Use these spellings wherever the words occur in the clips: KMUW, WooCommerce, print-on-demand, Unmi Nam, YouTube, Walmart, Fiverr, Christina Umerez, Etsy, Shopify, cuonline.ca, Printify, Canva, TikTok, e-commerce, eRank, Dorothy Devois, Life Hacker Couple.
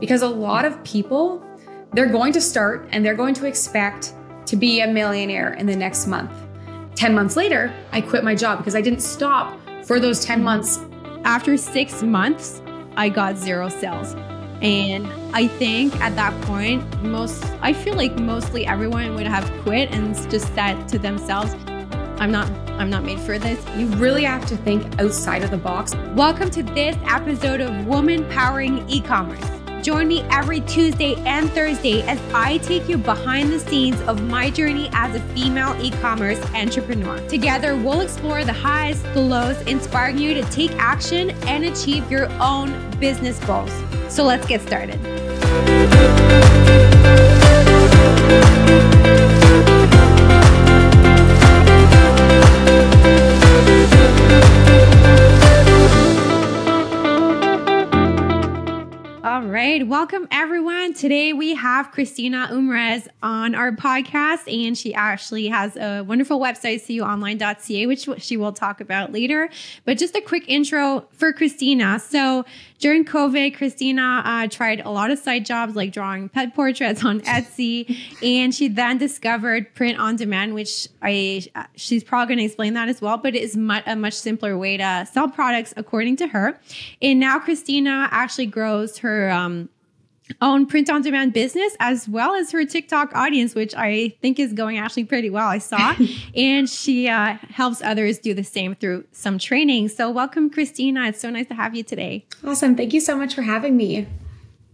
Because a lot of people, they're going to start and they're going to expect to be a millionaire in the next month. 10 months later, I quit my job because I didn't stop for those 10 months. After 6 months, I got 0 sales. And I think at that point, I feel like mostly everyone would have quit and just said to themselves, I'm not made for this. You really have to think outside of the box. Welcome to this episode of Woman Powering E-Commerce. Join me every Tuesday and Thursday as I take you behind the scenes of my journey as a female e-commerce entrepreneur. Together, we'll explore the highs, the lows, inspiring you to take action and achieve your own business goals. So let's get started. Welcome everyone. Today we have Christina Umerez on our podcast, and she actually has a wonderful website, cuonline.ca, which she will talk about later. But just a quick intro for Christina. So during COVID, Christina tried a lot of side jobs like drawing pet portraits on Etsy, and she then discovered print on demand, which she's probably going to explain that as well, but it is a much simpler way to sell products according to her. And now Christina actually grows her own print-on-demand business as well as her TikTok audience, which I think is going actually pretty well, I saw. And she helps others do the same through some training. So welcome, Christina. It's so nice to have you today. Awesome. Thank you so much for having me.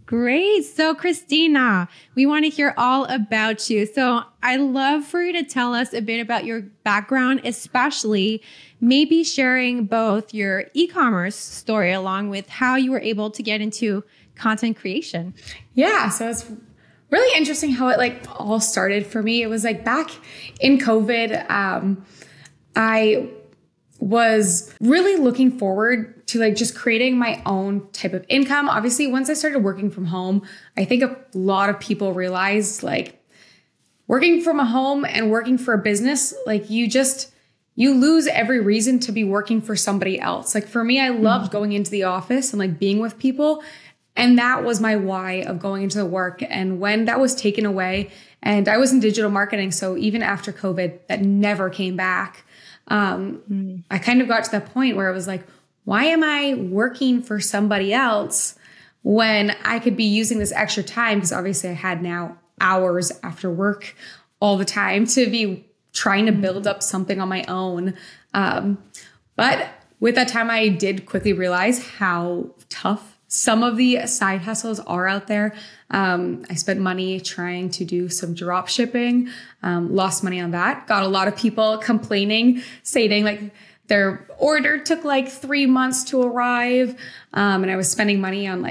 Great. So Christina, we want to hear all about you. So I'd love for you to tell us a bit about your background, especially maybe sharing both your e-commerce story along with how you were able to get into content creation. Yeah. So it's really interesting how it all started for me. It was back in COVID, I was really looking forward to just creating my own type of income. Obviously, once I started working from home, I think a lot of people realized working from a home and working for a business, you lose every reason to be working for somebody else. For me, I loved going into the office and being with people. And that was my why of going into the work. And when that was taken away, and I was in digital marketing, so even after COVID, that never came back. I kind of got to that point where I was why am I working for somebody else when I could be using this extra time? Because obviously I had now hours after work all the time to be trying to build up something on my own. But with that time, I did quickly realize how tough some of the side hustles are out there. I spent money trying to do some drop shipping, lost money on that. Got a lot of people complaining, stating their order took 3 months to arrive. And I was spending money on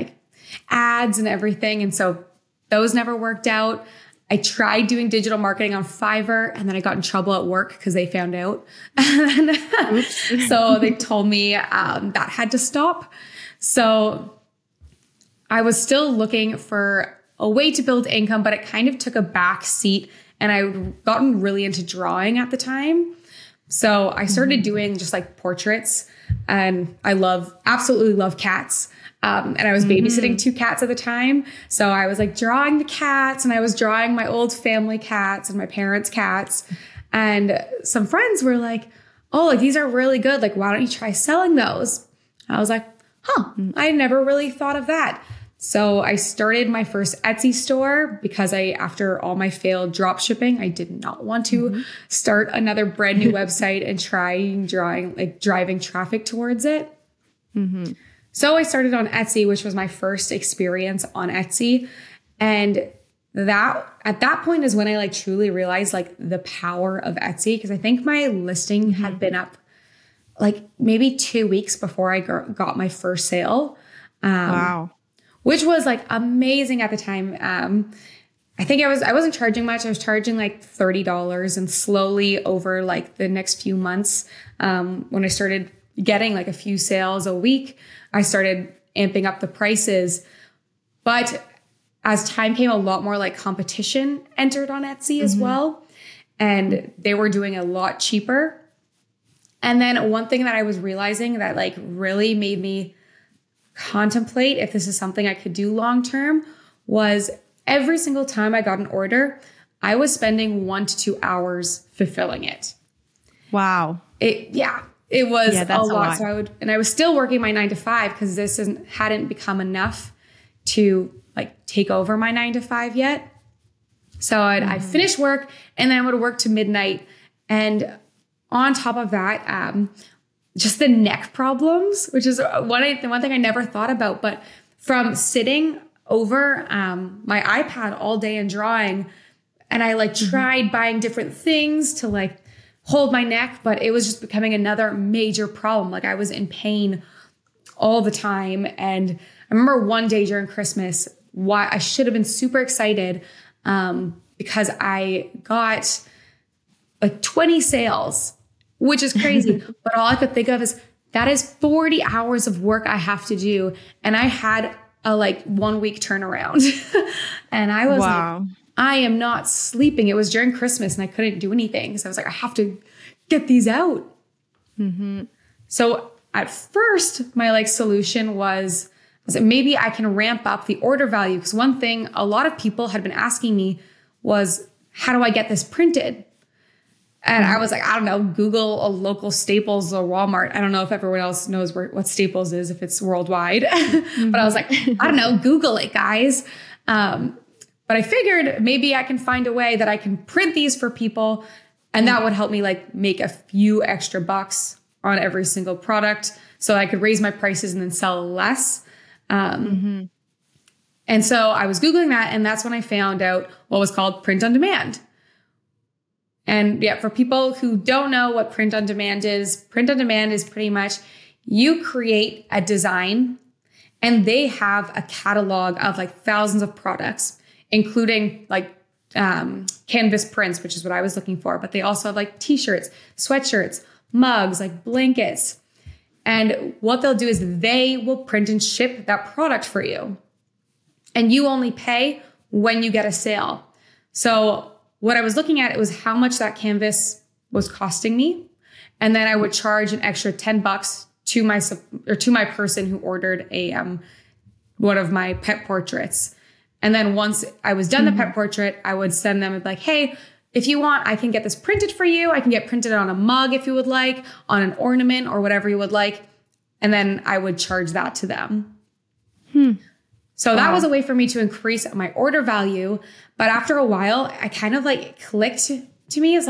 ads and everything. And so those never worked out. I tried doing digital marketing on Fiverr, and then I got in trouble at work because they found out. So they told me that had to stop. So I was still looking for a way to build income, but it kind of took a back seat, and I'd gotten really into drawing at the time. So I started doing just portraits, and I absolutely love cats. And I was babysitting 2 cats at the time. So I was drawing the cats, and I was drawing my old family cats and my parents' cats. And some friends were these are really good. Why don't you try selling those? I was I never really thought of that. So I started my first Etsy store because after all my failed drop shipping, I did not want to start another brand new website and driving traffic towards it. So I started on Etsy, which was my first experience on Etsy. And that at that point is when I truly realized the power of Etsy, because I think my listing had been up maybe 2 weeks before I got my first sale. Wow. Which was amazing at the time. I think I wasn't charging much. I was charging $30, and slowly over the next few months, when I started getting a few sales a week, I started amping up the prices. But as time came, a lot more competition entered on Etsy as well. And they were doing a lot cheaper. And then one thing that I was realizing that really made me contemplate if this is something I could do long-term was every single time I got an order, I was spending 1 to 2 hours fulfilling it. Wow. It was a lot. So I was still working my 9 to 5 because this hadn't become enough to like take over my 9 to 5 yet. So I'd finish work and then I would work to midnight. And on top of that, just the neck problems, which is one thing I never thought about, but from sitting over my iPad all day and drawing, and I tried buying different things to hold my neck, but it was just becoming another major problem. I was in pain all the time. And I remember one day during Christmas, why I should have been super excited because I got 20 sales, which is crazy. But all I could think of is that is 40 hours of work I have to do. And I had a 1 week turnaround. And I was I am not sleeping. It was during Christmas and I couldn't do anything. So I was I have to get these out. Mm-hmm. So at first, my solution was maybe I can ramp up the order value. Because one thing a lot of people had been asking me was, how do I get this printed? And I was I don't know, Google a local Staples or Walmart. I don't know if everyone else knows what Staples is, if it's worldwide. Mm-hmm. But I was I don't know, Google it, guys. But I figured maybe I can find a way that I can print these for people. And that would help me make a few extra bucks on every single product so I could raise my prices and then sell less. And so I was Googling that. And that's when I found out what was called print on demand. And yeah, for people who don't know what print on demand is pretty much you create a design and they have a catalog of thousands of products, including canvas prints, which is what I was looking for. But they also have t-shirts, sweatshirts, mugs, blankets. And what they'll do is they will print and ship that product for you. And you only pay when you get a sale. So what I was looking at, it was how much that canvas was costing me. And then I would charge an extra $10 to my person who ordered a one of my pet portraits. And then once I was done the pet portrait, I would send them hey, if you want, I can get this printed for you. I can get printed on a mug if you would like, on an ornament or whatever you would like. And then I would charge that to them. So that was a way for me to increase my order value. But after a while, I kind of clicked to me. It's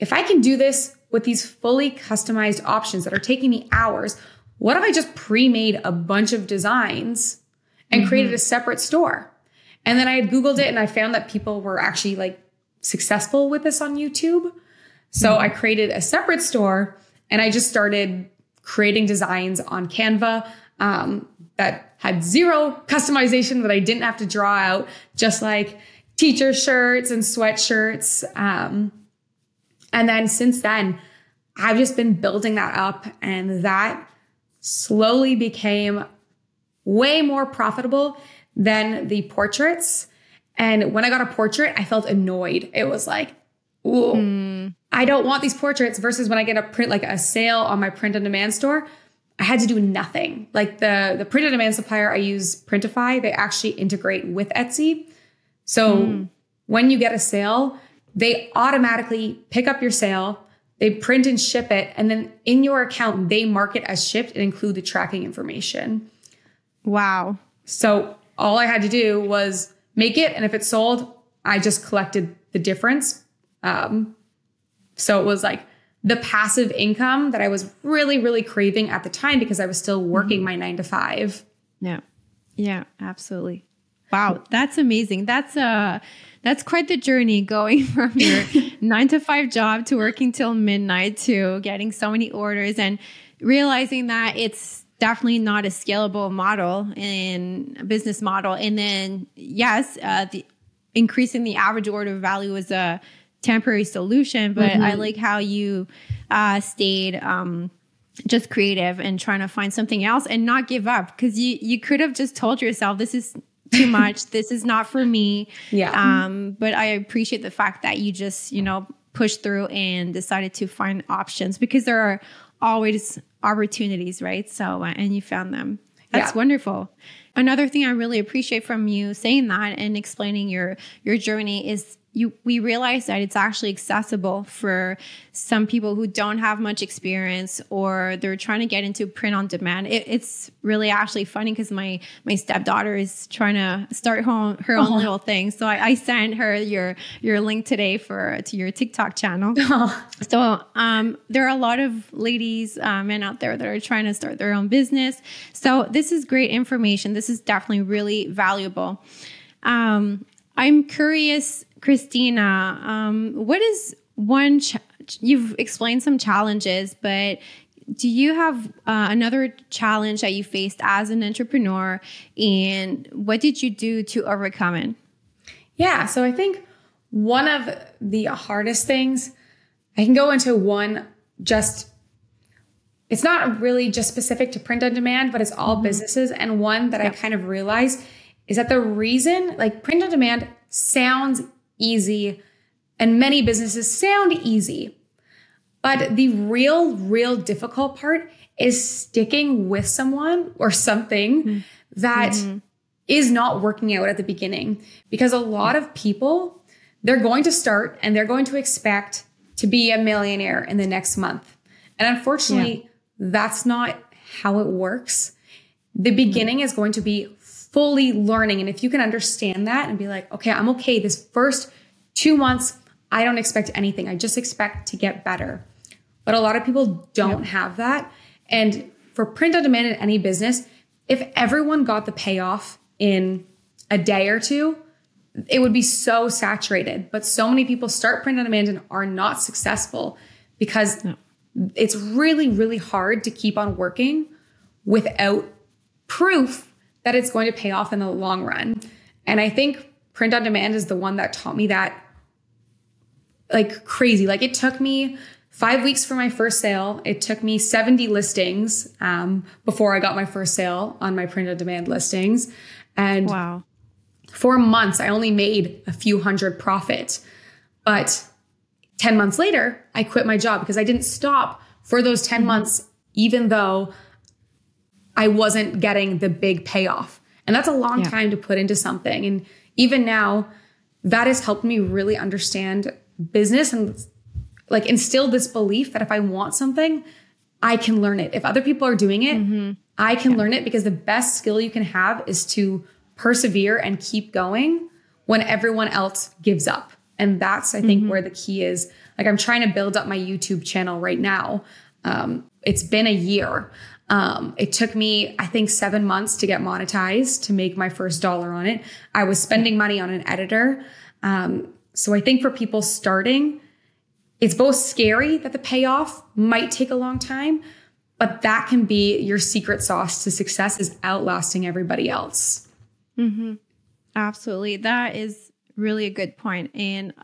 if I can do this with these fully customized options that are taking me hours, what if I just pre-made a bunch of designs and created a separate store? And then I had Googled it and I found that people were actually successful with this on YouTube. So I created a separate store and I just started creating designs on Canva that had zero customization that I didn't have to draw out, just teacher shirts and sweatshirts. And then since then, I've just been building that up and that slowly became way more profitable than the portraits. And when I got a portrait, I felt annoyed. It was ooh, I don't want these portraits versus when I get a print, a sale on my print on demand store, I had to do nothing. The print on demand supplier I use, Printify, they actually integrate with Etsy. So when you get a sale, they automatically pick up your sale, they print and ship it. And then in your account, they mark it as shipped and include the tracking information. Wow. So all I had to do was make it. And if it sold, I just collected the difference. So it was the passive income that I was really, really craving at the time because I was still working my 9 to 5. Yeah. Yeah, absolutely. Wow. That's amazing. That's quite the journey going from your 9 to 5 job to working till midnight to getting so many orders and realizing that it's definitely not a scalable model and business model. And then, yes, the increasing the average order value is a temporary solution, but I like how you stayed just creative and trying to find something else and not give up, because you could have just told yourself, this is too much, this is not for me. Yeah. But I appreciate the fact that you just, pushed through and decided to find options, because there are always opportunities, right? So, and you found them. That's wonderful. Another thing I really appreciate from you saying that and explaining your journey is we realize that it's actually accessible for some people who don't have much experience or they're trying to get into print on demand. It's really actually funny because my stepdaughter is trying to start her own little thing. So I sent her your link today to your TikTok channel. So there are a lot of ladies, men out there that are trying to start their own business. So this is great information. This is definitely really valuable. I'm curious, Christina, what is one, you've explained some challenges, but do you have another challenge that you faced as an entrepreneur, and what did you do to overcome it? Yeah, so I think one of the hardest things, I can go into one just, it's not really just specific to print on demand, but it's all businesses. And one that I kind of realized is that the reason, like, print on demand sounds easy, and many businesses sound easy. But the real difficult part is sticking with someone or something that is not working out at the beginning. Because a lot of people, they're going to start and they're going to expect to be a millionaire in the next month. And unfortunately, that's not how it works. The beginning is going to be fully learning. And if you can understand that and be like, okay, I'm okay. This first 2 months, I don't expect anything. I just expect to get better. But a lot of people don't have that. And for print on demand in any business, if everyone got the payoff in a day or two, it would be so saturated. But so many people start print on demand and are not successful because it's really, really hard to keep on working without proof that it's going to pay off in the long run. And I think print on demand is the one that taught me that like crazy. Like, it took me 5 weeks for my first sale. It took me 70 listings before I got my first sale on my print on demand listings. And 4 months, I only made a few hundred profit. But 10 months later, I quit my job because I didn't stop for those 10 months, even though I wasn't getting the big payoff. And that's a long time to put into something. And even now, that has helped me really understand business and like instill this belief that if I want something, I can learn it. If other people are doing it, I can learn it, because the best skill you can have is to persevere and keep going when everyone else gives up. And that's, I think, where the key is. Like, I'm trying to build up my YouTube channel right now. It's been a year. It took me, I think, 7 months to get monetized, to make my first dollar on it. I was spending money on an editor. So I think for people starting, it's both scary that the payoff might take a long time, but that can be your secret sauce to success, is outlasting everybody else. Absolutely. That is really a good point. And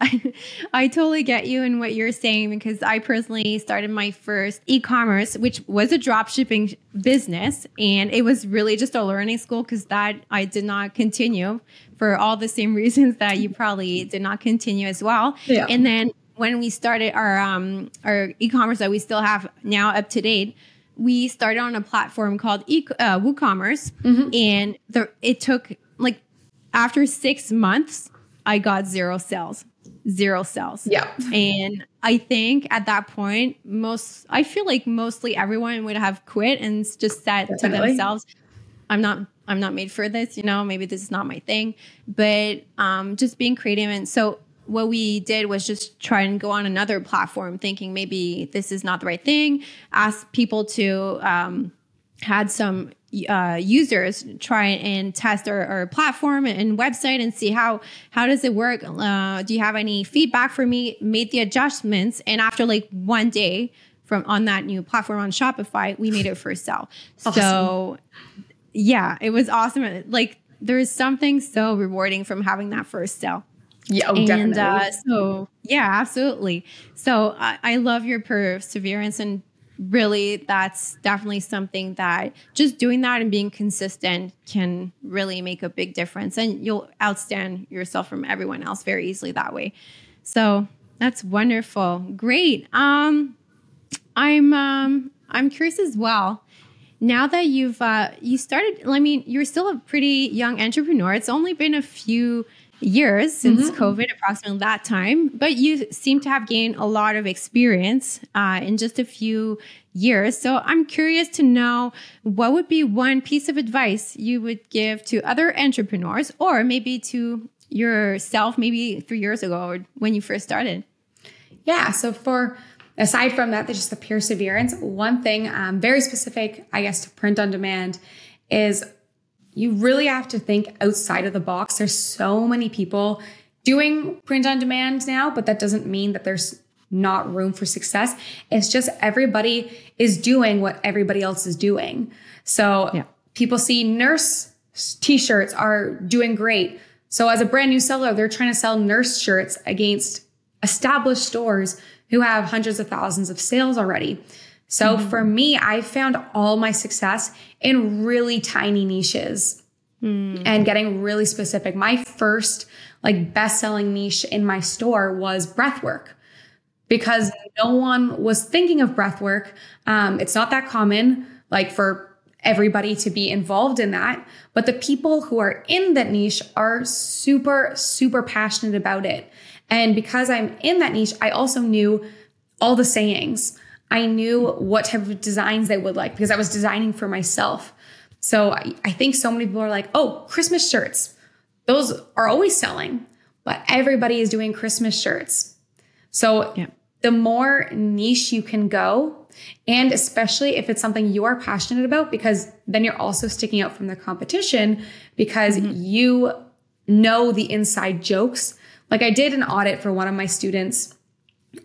I totally get you in what you're saying, because I personally started my first e-commerce, which was a drop shipping business. And it was really just a learning school, because that I did not continue for all the same reasons that you probably did not continue as well. Yeah. And then when we started our e-commerce that we still have now up to date, we started on a platform called WooCommerce. And it took, like, after 6 months, I got zero sales. Yeah. And I think at that point, I feel like mostly everyone would have quit and just said to themselves, I'm not made for this, maybe this is not my thing, but, just being creative. And so what we did was just try and go on another platform, thinking maybe this is not the right thing. Ask people to, had some users try and test our platform and website and see how does it work? Do you have any feedback for me? Made the adjustments. And after like 1 day on that new platform on Shopify, we made it for sale. Awesome. So yeah, it was awesome. Like, there is something so rewarding from having that first sale. Yeah, definitely. So yeah, absolutely. So I love your perseverance, and really, that's definitely something that just doing that and being consistent can really make a big difference. And you'll outstand yourself from everyone else very easily that way. So that's wonderful. Great. I'm curious as well. now that you've you started, I mean, you're still a pretty young entrepreneur. It's only been a few years since COVID, approximately that time, but you seem to have gained a lot of experience in just a few years. So I'm curious to know, what would be one piece of advice you would give to other entrepreneurs, or maybe to yourself, maybe 3 years ago or when you first started? Yeah. So aside from that, there's just the perseverance. One thing very specific, I guess, to print on demand is you really have to think outside of the box. There's so many people doing print on demand now, but that doesn't mean that there's not room for success. It's just everybody is doing what everybody else is doing. So people see nurse t-shirts are doing great. So as a brand new seller, they're trying to sell nurse shirts against established stores who have hundreds of thousands of sales already. So for me, I found all my success in really tiny niches and getting really specific. My first best-selling niche in my store was breathwork, because no one was thinking of breathwork. It's not that common, for everybody to be involved in that. But the people who are in that niche are super, super passionate about it. And because I'm in that niche, I also knew all the sayings. I knew what type of designs they would like, because I was designing for myself. So I think so many people are like, oh, Christmas shirts, those are always selling, but everybody is doing Christmas shirts. So the more niche you can go, and especially if it's something you are passionate about, because then you're also sticking out from the competition, because you know the inside jokes. I did an audit for one of my students,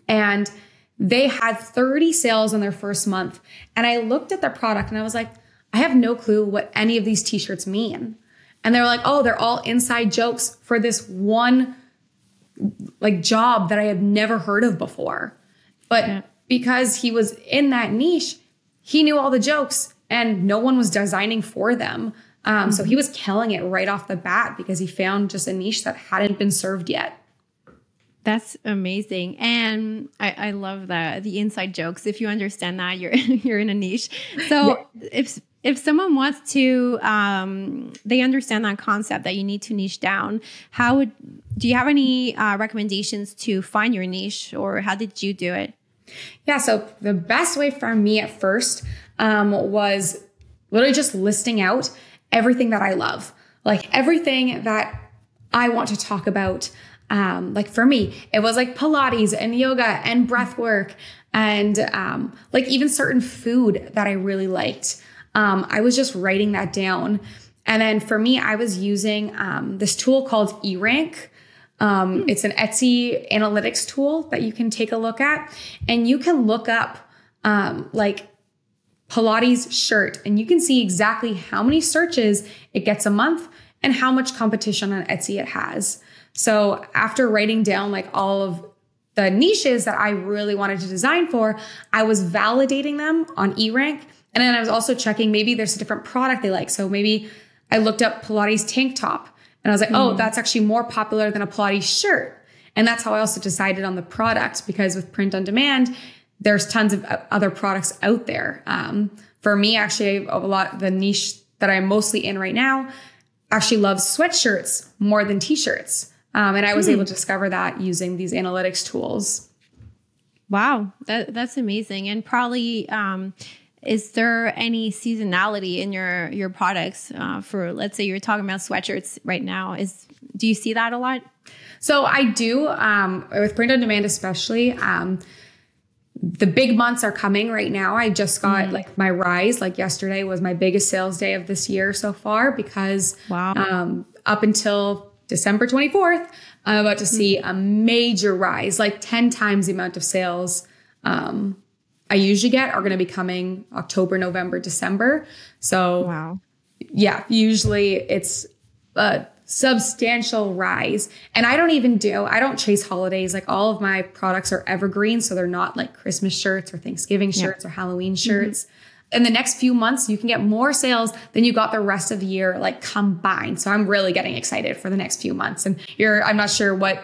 and they had 30 sales in their first month. And I looked at their product and I was like, I have no clue what any of these t-shirts mean. And they were like, oh, they're all inside jokes for this one job that I have never heard of before. But because he was in that niche, he knew all the jokes and no one was designing for them. So he was killing it right off the bat, because he found just a niche that hadn't been served yet. That's amazing. And I love the inside jokes. If you understand that, you're in a niche. So if someone wants to, they understand that concept that you need to niche down, do you have any recommendations to find your niche, or how did you do it? Yeah. So the best way for me at first was literally just listing out everything that I love, everything that I want to talk about. For me, it was Pilates and yoga and breath work and, even certain food that I really liked. I was just writing that down. And then for me, I was using, this tool called eRank. It's an Etsy analytics tool that you can take a look at, and you can look up, Pilates shirt, and you can see exactly how many searches it gets a month and how much competition on Etsy it has. So after writing down all of the niches that I really wanted to design for, I was validating them on eRank. And then I was also checking, maybe there's a different product they like. So maybe I looked up Pilates tank top and I was like, oh, that's actually more popular than a Pilates shirt. And that's how I also decided on the product, because with print on demand, there's tons of other products out there. For me, actually, the niche that I'm mostly in right now actually loves sweatshirts more than t-shirts. And I was able to discover that using these analytics tools. Wow. That's amazing. And probably, is there any seasonality in your products for, let's say you're talking about sweatshirts right now, do you see that a lot? So I do, with print on demand, especially, the big months are coming right now. I just got my rise, yesterday was my biggest sales day of this year so far, because up until December 24th, I'm about to see a major rise, 10 times the amount of sales I usually get are going to be coming October, November, December. So usually it's a substantial rise. And I don't chase holidays. All of my products are evergreen. So they're not Christmas shirts or Thanksgiving shirts or Halloween shirts. In the next few months, you can get more sales than you got the rest of the year, combined. So I'm really getting excited for the next few months. And I'm not sure what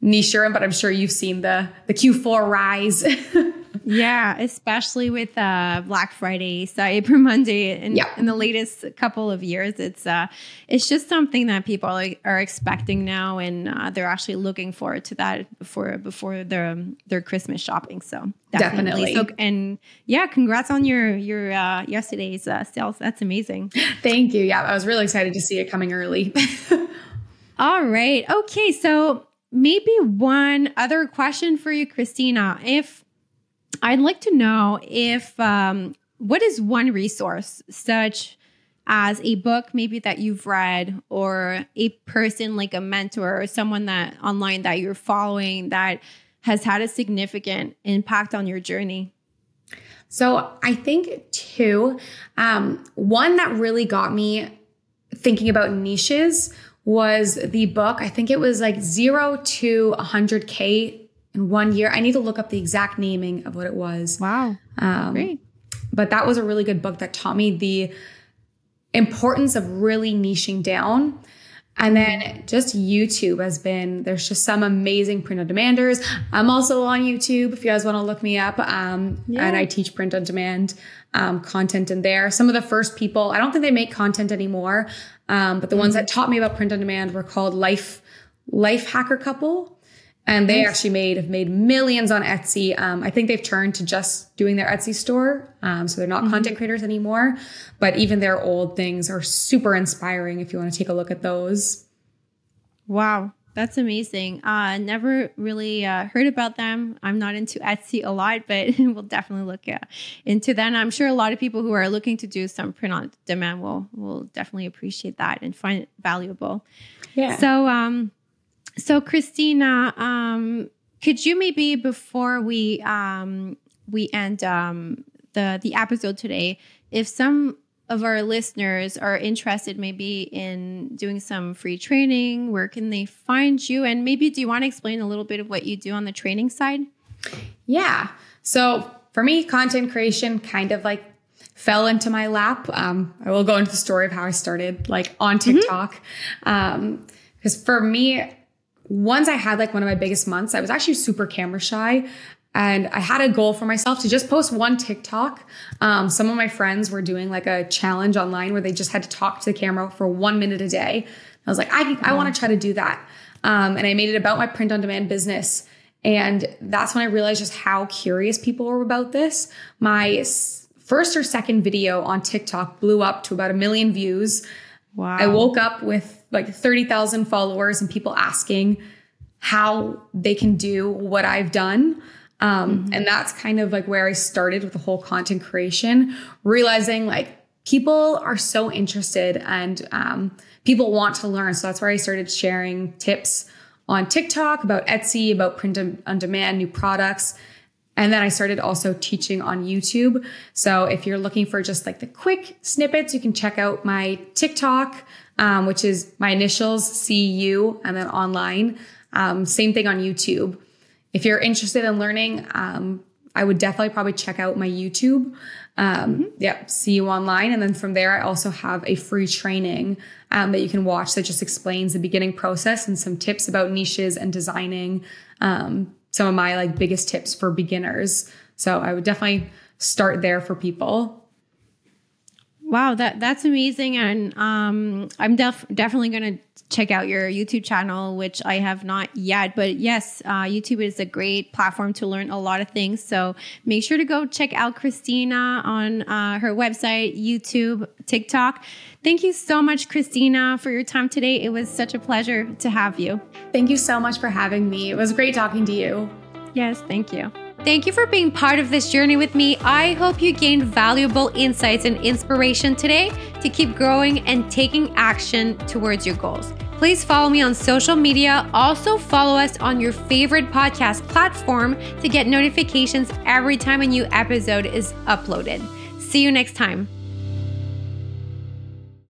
niche you're in, but I'm sure you've seen the Q4 rise. Yeah, especially with Black Friday, Cyber Monday, and in the latest couple of years, it's just something that people are expecting now, and they're actually looking forward to that before their Christmas shopping. So definitely. So, and yeah, congrats on your yesterday's sales. That's amazing. Thank you. Yeah, I was really excited to see it coming early. All right. Okay. So maybe one other question for you, Christina. I'd like to know what is one resource, such as a book maybe that you've read, or a person like a mentor or someone that online that you're following that has had a significant impact on your journey? So I think two, one that really got me thinking about niches was the book. I think it was like 0 to 100K in 1 year. I need to look up the exact naming of what it was. Wow. Great. But that was a really good book that taught me the importance of really niching down. And then just YouTube there's just some amazing print on demanders. I'm also on YouTube if you guys want to look me up. And I teach print on demand content in there. Some of the first people, I don't think they make content anymore. But the ones that taught me about print on demand were called Life Hacker Couple. And they actually have made millions on Etsy. I think they've turned to just doing their Etsy store. So they're not content creators anymore, but even their old things are super inspiring if you want to take a look at those. Wow. That's amazing. Never really heard about them. I'm not into Etsy a lot, but we'll definitely look into that. And I'm sure a lot of people who are looking to do some print on demand will definitely appreciate that and find it valuable. Yeah. So Christina, could you maybe, before we end the episode today, if some of our listeners are interested maybe in doing some free training, where can they find you? And maybe do you want to explain a little bit of what you do on the training side? Yeah. So for me, content creation kind of like fell into my lap. I will go into the story of how I started like on TikTok. Because for me, once I had like one of my biggest months, I was actually super camera shy, and I had a goal for myself to just post one TikTok. Some of my friends were doing like a challenge online where they just had to talk to the camera for 1 minute a day. I was like, I want to try to do that. And I made it about my print on demand business. And that's when I realized just how curious people were about this. My first or second video on TikTok blew up to about 1 million views. Wow. I woke up with like 30,000 followers and people asking how they can do what I've done. And that's kind of like where I started with the whole content creation, realizing like people are so interested and people want to learn. So that's where I started sharing tips on TikTok about Etsy, about print on demand, new products. And then I started also teaching on YouTube. So if you're looking for just like the quick snippets, you can check out my TikTok, which is my initials, CU, and then online. Same thing on YouTube. If you're interested in learning, I would definitely probably check out my YouTube. See you online. And then from there, I also have a free training that you can watch that just explains the beginning process and some tips about niches and designing some of my like biggest tips for beginners. So I would definitely start there for people. Wow, that's amazing. And I'm definitely going to check out your YouTube channel, which I have not yet. But yes, YouTube is a great platform to learn a lot of things. So make sure to go check out Christina on her website, YouTube, TikTok. Thank you so much, Christina, for your time today. It was such a pleasure to have you. Thank you so much for having me. It was great talking to you. Yes, thank you. Thank you for being part of this journey with me. I hope you gained valuable insights and inspiration today to keep growing and taking action towards your goals. Please follow me on social media. Also follow us on your favorite podcast platform to get notifications every time a new episode is uploaded. See you next time.